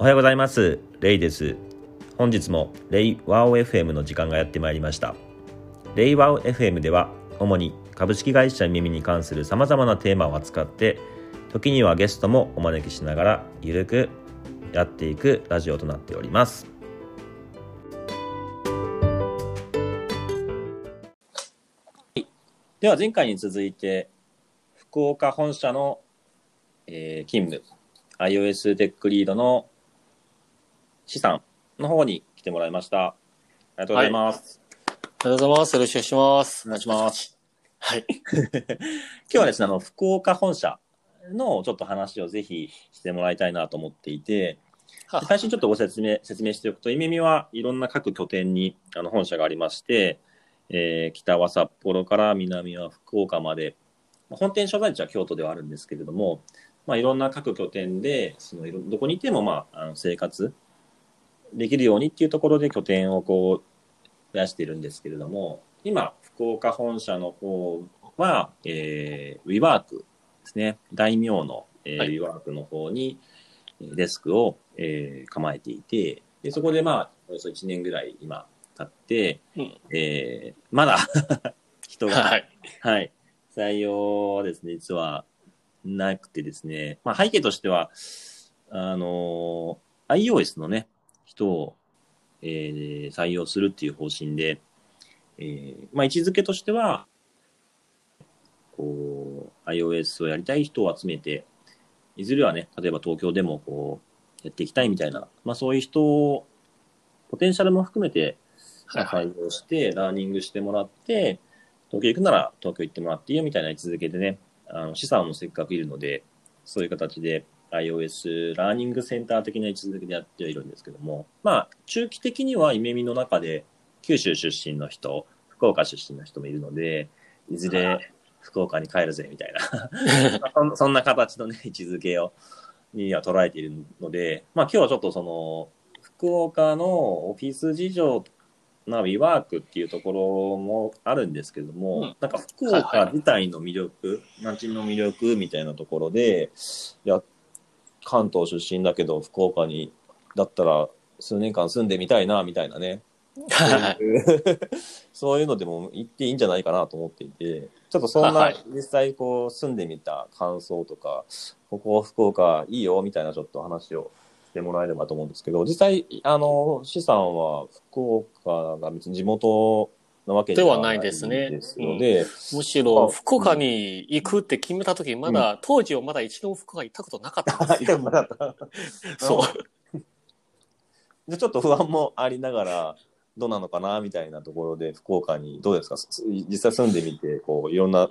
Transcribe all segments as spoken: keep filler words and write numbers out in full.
おはようございます。レイです。本日もレイワオ エフエム の時間がやってまいりました。レイワオ エフエム では主に株式会社ミミに関する様々なテーマを扱って、時にはゲストもお招きしながらゆるくやっていくラジオとなっております。では前回に続いて福岡本社の、えー、勤務 iOS テックリードの資産の方に来てもらいました。ありがとうございます。はい、ありがとうございます。よろしくお願いします。お願いします。はい。今日はですね、あの福岡本社のちょっと話をぜひしてもらいたいなと思っていて、最初にちょっとご説明説明しておくと、イミミはいろんな各拠点にあの本社がありまして、えー、北は札幌から南は福岡まで、本店所在地は京都ではあるんですけれども、まあ、いろんな各拠点でそのいろどこにいても、まあ、あの生活できるようにっていうところで拠点をこう増やしているんですけれども、今福岡本社の方は、えー、WeWork ですね、大名の、えーはい、WeWork の方にデスクを、えー、構えていて、でそこで、まあ、およそいちねんぐらい今経って、うんえー、まだ人が、はいはい、採用はですね実はなくてですね、まあ、背景としてはあの iOS のね人を、えー、採用するっていう方針で、えーまあ、位置づけとしてはこう iOS をやりたい人を集めて、いずれはね例えば東京でもこうやっていきたいみたいな、まあ、そういう人をポテンシャルも含めて採用して、はいはい、ラーニングしてもらって、東京行くなら東京行ってもらっていいよみたいな位置づけでね、あの資産もせっかくいるので、そういう形で iOS ラーニングセンター的な位置づけでやってはいるんですけども、まあ中期的にはイメミの中で九州出身の人、福岡出身の人もいるので、いずれ福岡に帰るぜみたいなそんな形の、ね、位置づけをには捉えているので、まあ今日はちょっとその福岡のオフィス事情な WeWork っていうところもあるんですけども、うん、なんか福岡自体の魅力、はいはい、街の魅力みたいなところで、いや関東出身だけど福岡にだったら数年間住んでみたいなみたいなね、そういうのでも行っていいんじゃないかなと思っていて、ちょっとそんな実際こう住んでみた感想とか、ここ福岡いいよみたいなちょっと話をしてもらえればと思うんですけど、実際あの資産は福岡が別に地元なわけではないですので、ねうん、むしろ福岡に行くって決めた時、まだ、うん、当時はまだ一度も福岡行ったことなかったんですよ。そうでちょっと不安もありながらどうなのかなみたいなところで、福岡にどうですか、実際住んでみてこういろんな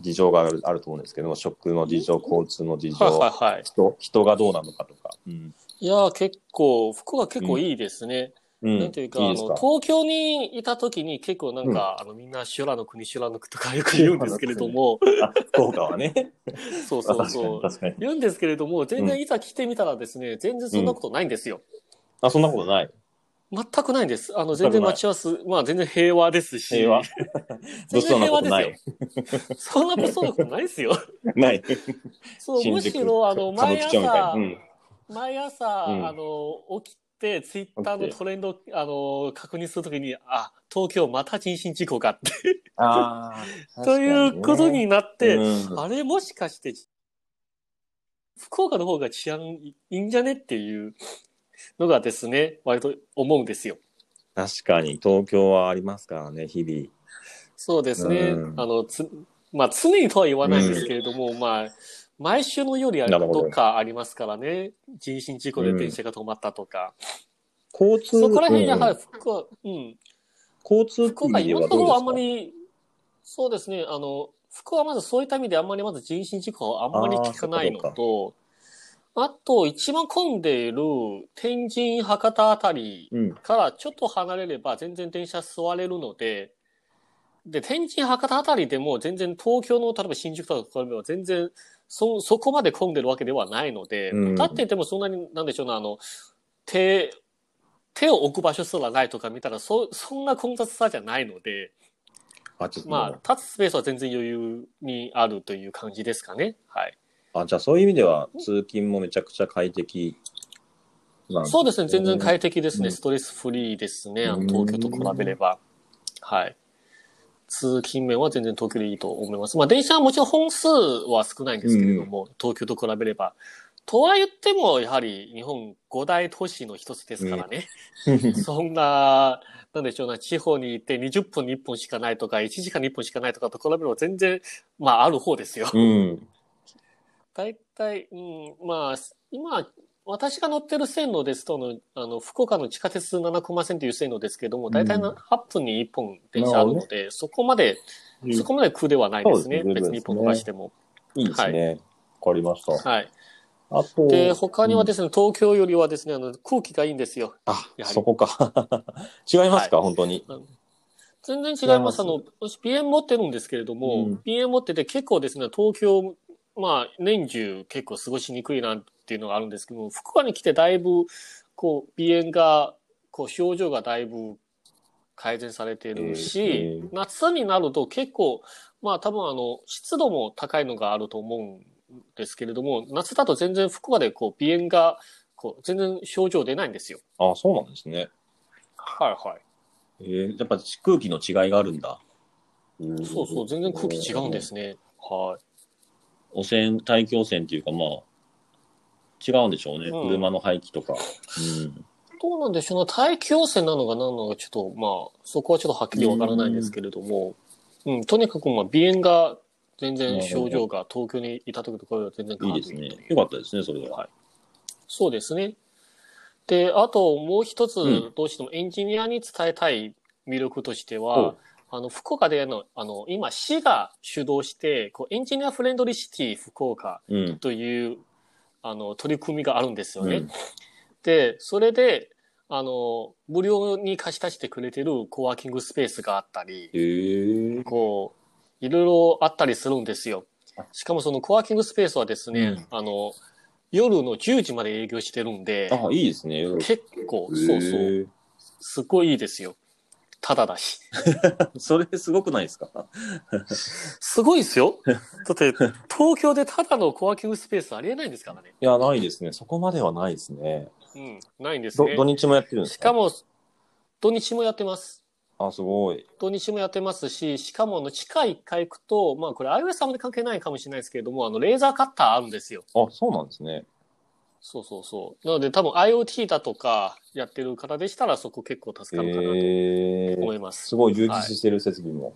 事情がある、あると思うんですけども、食の事情、交通の事情、はいはいはい、人、人がどうなのかとか。うん、いや、結構、福岡結構いいですね。うん、なんていうか、うん、いいですか？あの、東京にいた時に結構なんか、うん、あの、みんな修羅の国、修羅の国とかよく言うんですけれども。あ、福岡はね。そうそうそう。言うんですけれども、全然いざ来てみたらですね、うん、全然そんなことないんですよ。うん、あ、そんなことない。全くないんです。あの、全然待ち合わせ、まあ全然平和ですし。平和全然平和ですよ。そんなことない。そんなことないですよ。ない。そう、むしろ、あの、毎朝、うん、毎朝、うん、あの、起きて、ツイッターのトレンド、あの、確認するときに、あ、東京また人身事故かってあー。ということになって、うん、あれもしかして、福岡の方が治安いいんじゃねっていう。のがですね、割と思うんですよ。確かに東京はありますからね、日々。そうですね。うん、あのつまあ常にとは言わないんですけれども、うん、まあ毎週のよりあるとかありますからね。人身事故で電車が止まったとか。うん、交通そこら辺やはり福岡、うん、うん、交通福岡今のところあんまり、そうですね。あの福岡はまずそういった意味であんまりまず人身事故はあんまり聞かないのと。あと、一番混んでいる天神博多あたりからちょっと離れれば全然電車座れるので、うん、で、天神博多あたりでも全然東京の、例えば新宿とか比べれば全然そ、そこまで混んでるわけではないので、うん、立っていてもそんなに、なんでしょうね、あの、手、手を置く場所すらないとか見たら、そ、そんな混雑さじゃないので、あちょっとまあ、立つスペースは全然余裕にあるという感じですかね。はい。あ、じゃあそういう意味では通勤もめちゃくちゃ快適なんですね。そうですね。全然快適ですね。ストレスフリーですね。あの東京と比べれば。はい。通勤面は全然東京でいいと思います。まあ電車はもちろん本数は少ないんですけれども、東京と比べれば。とは言っても、やはり日本五大都市の一つですからね。うん、そんな、なんでしょうな、地方に行ってにじゅっぷんにいっぽんしかないとか、いちじかんにいっぽんしかないとかと比べれば全然、まあある方ですよ。うん、大体、うん、まあ、今、私が乗ってる線路ですとの、あの、福岡の地下鉄七熊線という線路ですけども、大体はっぷんにいっぽん電車あるので、うん、そこまで、うん、そこまで苦ではないですね。すね別にいっぽん伸ばしても。いいですね。わかりました。はい。あとで他にはですね、うん、東京よりはですね、あの空気がいいんですよ。あ、そこか。違いますか、はい、本当に。全然違います。あの私 ピーエム 持ってるんですけれども、うん、ピーエム 持ってて結構ですね、東京まあ年中結構過ごしにくいなっていうのがあるんですけども、福岡に来てだいぶこう鼻炎がこう症状がだいぶ改善されているし、えー、夏になると結構まあ多分あの湿度も高いのがあると思うんですけれども、夏だと全然福岡でこう鼻炎がこう全然症状出ないんですよ。ああ、そうなんですね。はいはい。えー、やっぱ空気の違いがあるんだ。うん、そうそう、全然空気違うんですね。はい。汚染、大気汚染っていうか、まあ違うんでしょうね。うん、車の排気とか。うん。どうなんでしょうね。大気汚染なのか何なのかちょっとまあそこはちょっとはっきりわからないんですけれども、うん、うん、とにかくまあ鼻炎が全然症状が東京にいた時とこれは全然変わってない。いいですね。よかったですね、それでは。はい。そうですね。で、あともう一つ、うん、どうしてもエンジニアに伝えたい魅力としては、あの、福岡での、あの、今、市が主導して、こう、エンジニアフレンドリーシティ福岡という、うん、あの、取り組みがあるんですよね。うん、で、それで、あの、無料に貸し出してくれてるコワーキングスペースがあったり、へー、こう、いろいろあったりするんですよ。しかもそのコワーキングスペースはですね、うん、あの、夜のじゅうじまで営業してるんで。あ、いいですね。結構、そうそう。すごいいいですよ。ただだし。それすごくないですか？すごいですよ。だって、東京でただのコワーキングスペースありえないんですからね。いや、ないですね。そこまではないですね。うん、ないんですね。土日もやってるんですか？しかも、土日もやってます。あ、すごい。土日もやってますし、しかもあの地下いっかい行くと、まあこれ iOS さんまで関係ないかもしれないですけれども、あのレーザーカッターあるんですよ。あ、そうなんですね。そうそうそう。なので多分 IoT だとかやってる方でしたらそこ結構助かるかなと思います。えー、すごい充実してる設備も。はい、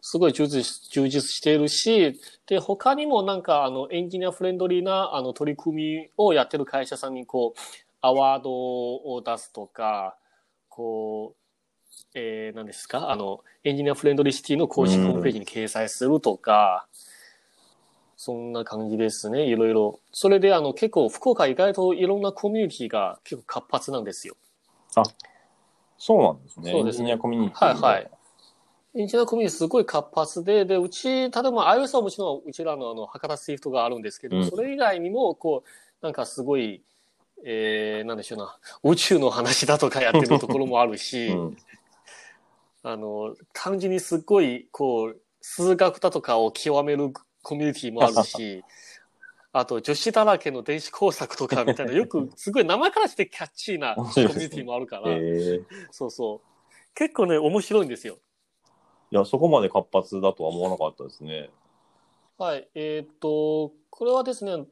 すごい充実、充実しているし、で、他にもなんかあのエンジニアフレンドリーなあの取り組みをやってる会社さんにこう、アワードを出すとか、こう、えー、何ですか、あのエンジニアフレンドリーシティの公式ホームページに掲載するとか、うん、そんな感じですね。いろいろそれであの結構福岡意外といろんなコミュニティが結構活発なんですよ。あ、そうなんですね。そうですね。エンジニアコミュニティ、はいはい、エンジニアコミュニティすごい活発で、でうち例えば iOS はもちろんうちらのあの博多スイフトがあるんですけど、うん、それ以外にもこうなんかすごい、えー、なんでしょうな、宇宙の話だとかやってるところもあるし。うん、あの、単純にすっごい、こう、数学だとかを極めるコミュニティもあるし、あと、女子だらけの電子工作とかみたいな、よく、すごい生からしてキャッチーなコミュニティもあるから、そうそう。結構ね、面白いんですよ。いや、そこまで活発だとは思わなかったですね。はい。えー、っと、これはですね、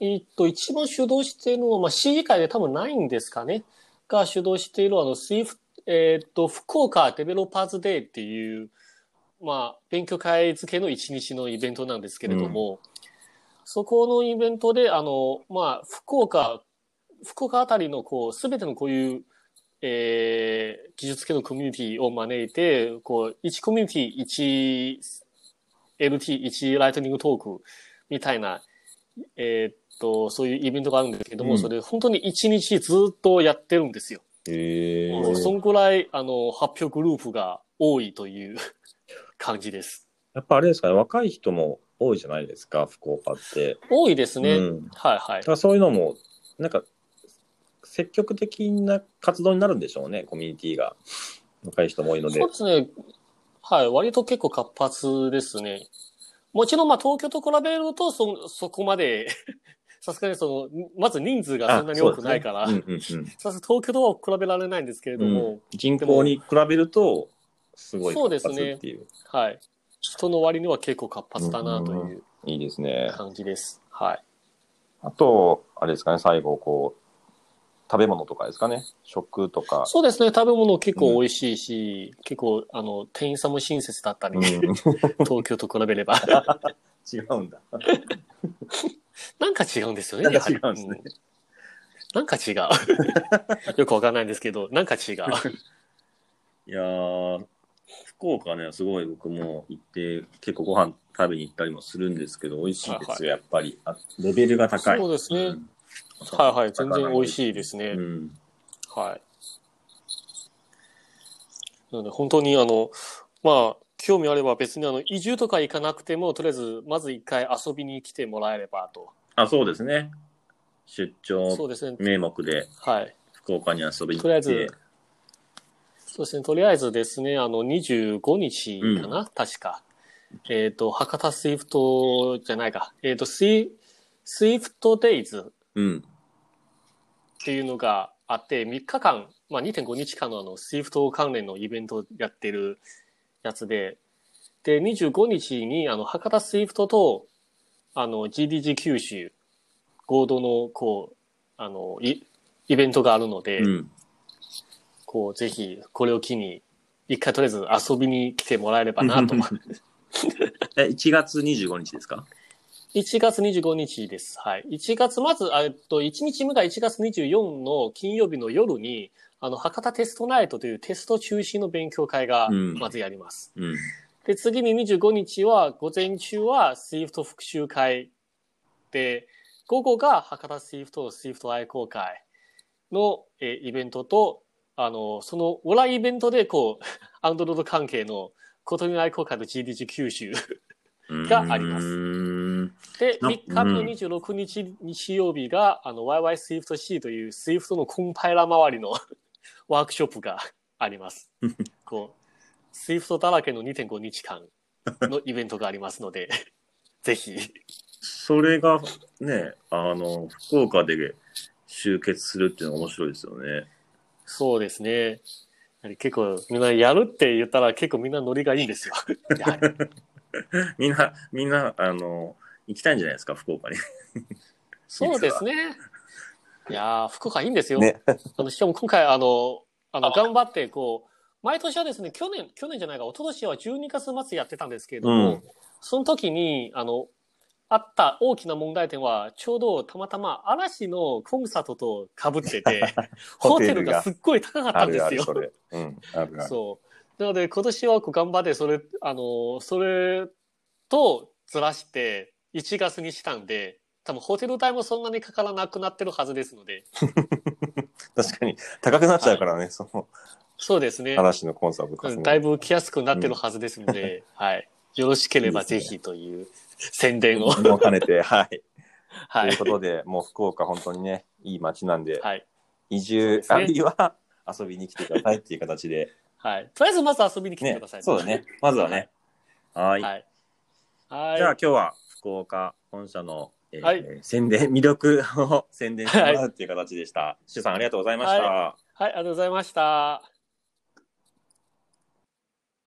えー、っと、一番主導しているのは、まあ、市議会で多分ないんですかね、が主導している、あの、スイフト、えっと、福岡デベロッパーズデーっていう、まあ、勉強会付けの一日のイベントなんですけれども、うん、そこのイベントで、あの、まあ、福岡、福岡あたりのこう、すべてのこういう、えー、技術系のコミュニティを招いて、こう、いちコミュニティ、いち エルティー、いちライトニングトークみたいな、えー、っと、そういうイベントがあるんですけども、うん、それ本当に一日ずっとやってるんですよ。えー、そんくらい、あの、発表グループが多いという感じです。やっぱあれですかね、若い人も多いじゃないですか、福岡って。多いですね。うん、はいはい。だからそういうのも、なんか、積極的な活動になるんでしょうね、コミュニティが。若い人も多いので。そうですね。はい、割と結構活発ですね。もちろん、まあ、東京と比べると、そ、そこまで、さすがにそのまず人数がそんなに多くないから、ねうんうんうん、東京とは比べられないんですけれども、うん、人口に比べるとすごい活発っていう、そうですね、はい、人の割には結構活発だなといういいですね感じです、はい、あとあれですかね、最後こう食べ物とかですかね、食とか。そうですね、食べ物結構美味しいし、うん、結構あの店員さんも親切だったり、うん、東京と比べれば違うんだなんか違うんですよね、なんか違うんですね、うん、なんか違うよくわかんないんですけど、なんか違ういやー、福岡ね、すごい僕も行って結構ご飯食べに行ったりもするんですけど、美味しいですよ、はいはい、やっぱりレベルが高い。そうですね、うん、はいはい、全然美味しいですね、うん、はい。なので本当にあのまあ興味あれば別にあの移住とか行かなくてもとりあえずまず一回遊びに来てもらえればと。あ、そうですね、出張名目で福岡に遊びに行って、とりあえずそうですね、とりあえずですね、あのにじゅうごにちかな、うん、確かえっと博多スイフトじゃないか、えっとスイスイフトデイズ、うん、っていうのがあって、みっかかん、まあ、にてんごにちかんのあの、スイフト 関連のイベントをやってるやつで、で、にじゅうごにちに、あの、博多スイフトと、あの、ジーディージー 九州、合同の、こう、あの、イ、イベントがあるので、うん、こう、ぜひ、これを機に、一回とりあえず遊びに来てもらえればなと思って。え、いちがつにじゅうごにちですか？いちがつにじゅうごにちです。はい。いちがつ、まず、えっと、いちにちめがいちがつにじゅうよっかの金曜日の夜に、あの、博多テストナイトというテスト中心の勉強会が、まずやります。うんうん、で、次ににじゅうごにちは、午前中は スイフト 復習会で、午後が博多 スイフト の スイフト 愛好会のえイベントと、あの、そのオンラインイベントで、こう、アンドロイド関係のことに愛好会の ジーディージー 九州があります。で、みっかめのにじゅうろくにち日曜日が、あの、ワイワイ Swift C という Swift のコンパイラー周りのワークショップがあります。こう、Swift だらけの にてんごにちかんのイベントがありますので、ぜひ。それがね、あの、福岡で集結するっていうのが面白いですよね。そうですね。結構みんなやるって言ったら結構みんなノリがいいんですよ。みんな、みんな、あの、行きたいんじゃないですか、福岡に。そうですね。いやー、福岡いいんですよ。ね、あのしかも今回、あの、あの頑張って、こう、毎年はですね、去年、去年じゃないか、一昨年はじゅうにがつまつやってたんですけれども、うん、その時に、あの、あった大きな問題点は、ちょうどたまたま嵐のコンサートと被ってて、ホテルがすっごい高かったんですよ。あるある、それ。うん、あるある。そう。なので、今年はこう頑張って、それ、あの、それとずらして、いちがつにしたんで、多分ホテル代もそんなにかからなくなってるはずですので。確かに高くなっちゃうからね、はい、その。そうですね。嵐のコンサートとか、ね、だいぶ来やすくなってるはずですので、うん、はい。よろしければぜひという宣伝を。も兼ねて、はい。はい。ということで、もう福岡本当にね、いい街なんで、はい、移住、ね、あるいは遊びに来てくださいっていう形で。はい。とりあえずまず遊びに来てください、ね。そうだね。まずはね。はい。はい。はい、じゃあ今日は福岡本社の、えーはい、宣伝、魅力を宣伝してもらうっていう形でした。朱、はい、さんありがとうございました。はい、はい、ありがとうございました。